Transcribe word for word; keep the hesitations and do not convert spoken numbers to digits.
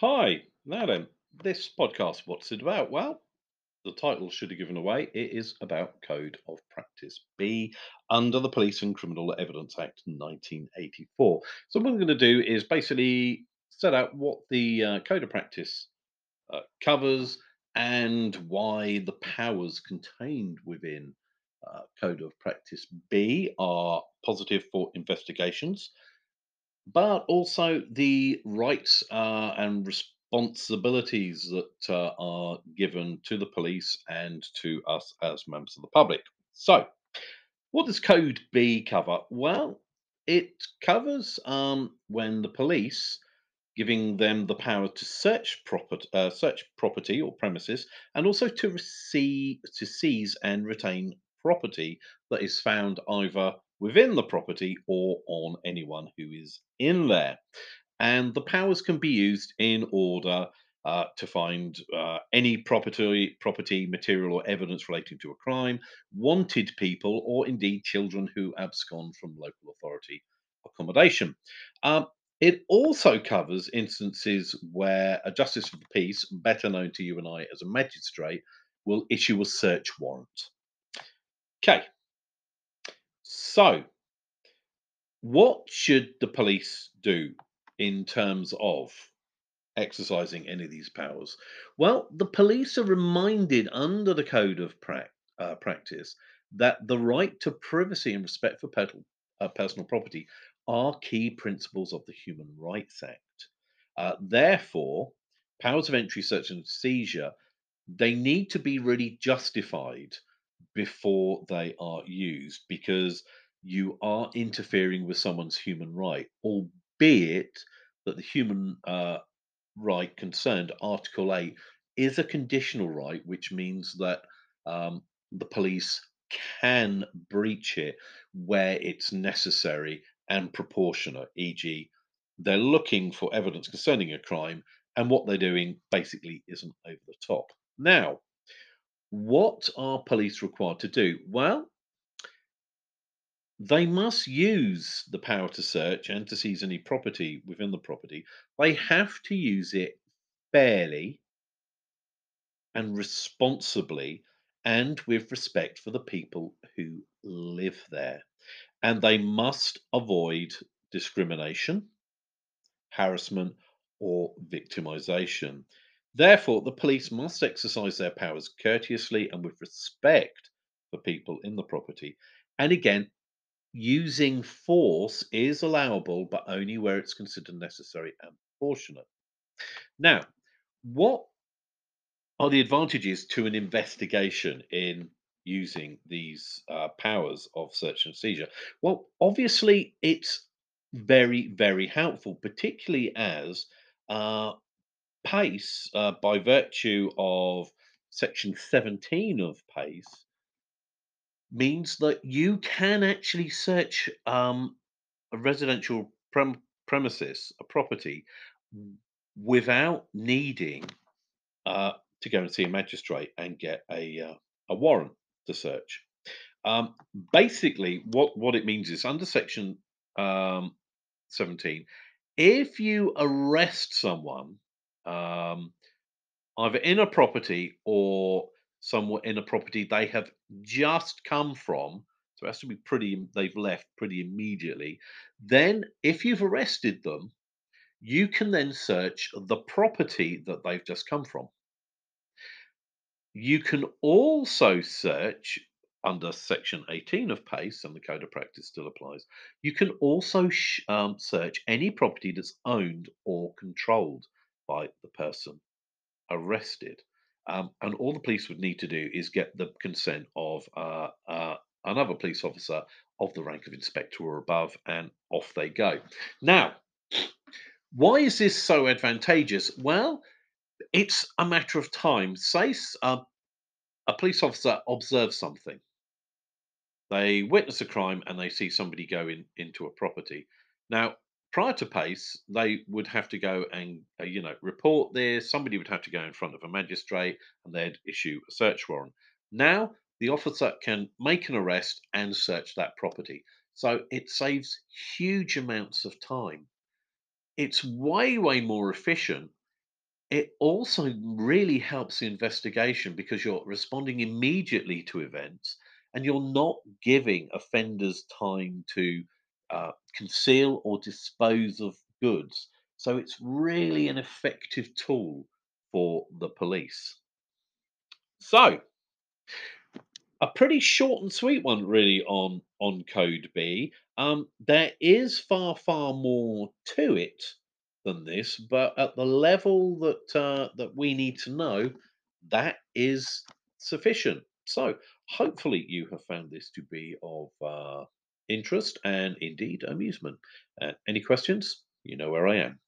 Hi, now then, this podcast, what's it about? Well, the title should have given away. It is about Code of Practice B under the Police and Criminal Evidence Act nineteen eighty-four. So what I'm going to do is basically set out what the uh, Code of Practice uh, covers and why the powers contained within uh, Code of Practice B are positive for investigations, but also the rights uh, and responsibilities that uh, are given to the police and to us as members of the public. So, what does Code B cover? Well, it covers um, when the police, giving them the power to search property, uh, search property or premises, and also to receive, to seize and retain property that is found either within the property or on anyone who is in there. And the powers can be used in order uh, to find uh, any property, property, material or evidence relating to a crime, wanted people, or indeed children who abscond from local authority accommodation. Um, it also covers instances where a justice of the peace, better known to you and I as a magistrate, will issue a search warrant. Okay. So, what should the police do in terms of exercising any of these powers? Well, the police are reminded under the Code of pra- uh, Practice that the right to privacy and respect for pet- uh, personal property are key principles of the Human Rights Act. Uh, therefore, powers of entry, search and seizure, they need to be really justified before they are used, because you are interfering with someone's human right, albeit that the human uh, right concerned, Article eight, is a conditional right, which means that um, the police can breach it where it's necessary and proportionate, for example they're looking for evidence concerning a crime and what they're doing basically isn't over the top. Now, what are police required to do? Well, they must use the power to search and to seize any property within the property. They have to use it fairly and responsibly and with respect for the people who live there. And they must avoid discrimination, harassment, or victimization. Therefore, the police must exercise their powers courteously and with respect for people in the property. And again, using force is allowable, but only where it's considered necessary and proportionate. Now, what are the advantages to an investigation in using these uh, powers of search and seizure? Well, obviously, it's very, very helpful, particularly as uh, PACE, uh, by virtue of Section seventeen of PACE, means that you can actually search um, a residential prem- premises, a property, without needing uh, to go and see a magistrate and get a, uh, a warrant to search. Um, basically, what, what it means is under Section um, seventeen, if you arrest someone, Um, either in a property or somewhat in a property they have just come from, so it has to be pretty, they've left pretty immediately, then if you've arrested them, you can then search the property that they've just come from. You can also search, under Section eighteen of PACE, and the Code of Practice still applies, you can also sh- um, search any property that's owned or controlled by the person arrested. Um, and all the police would need to do is get the consent of uh, uh, another police officer of the rank of inspector or above, and off they go. Now, why is this so advantageous? Well, it's a matter of time. Say uh, a police officer observes something. They witness a crime and they see somebody go in, into a property. Now, prior to PACE, they would have to go and, uh, you know, report this. Somebody would have to go in front of a magistrate and they'd issue a search warrant. Now, the officer can make an arrest and search that property. So it saves huge amounts of time. It's way, way more efficient It also really helps the investigation because you're responding immediately to events and you're not giving offenders time to uh, conceal or dispose of goods. So it's really an effective tool for the police. So a pretty short and sweet one really on, on Code B. Um, there is far, far more to it than this, but at the level that uh, that we need to know, that is sufficient. So hopefully you have found this to be of uh, interest and indeed amusement. Uh, any questions? You know where I am.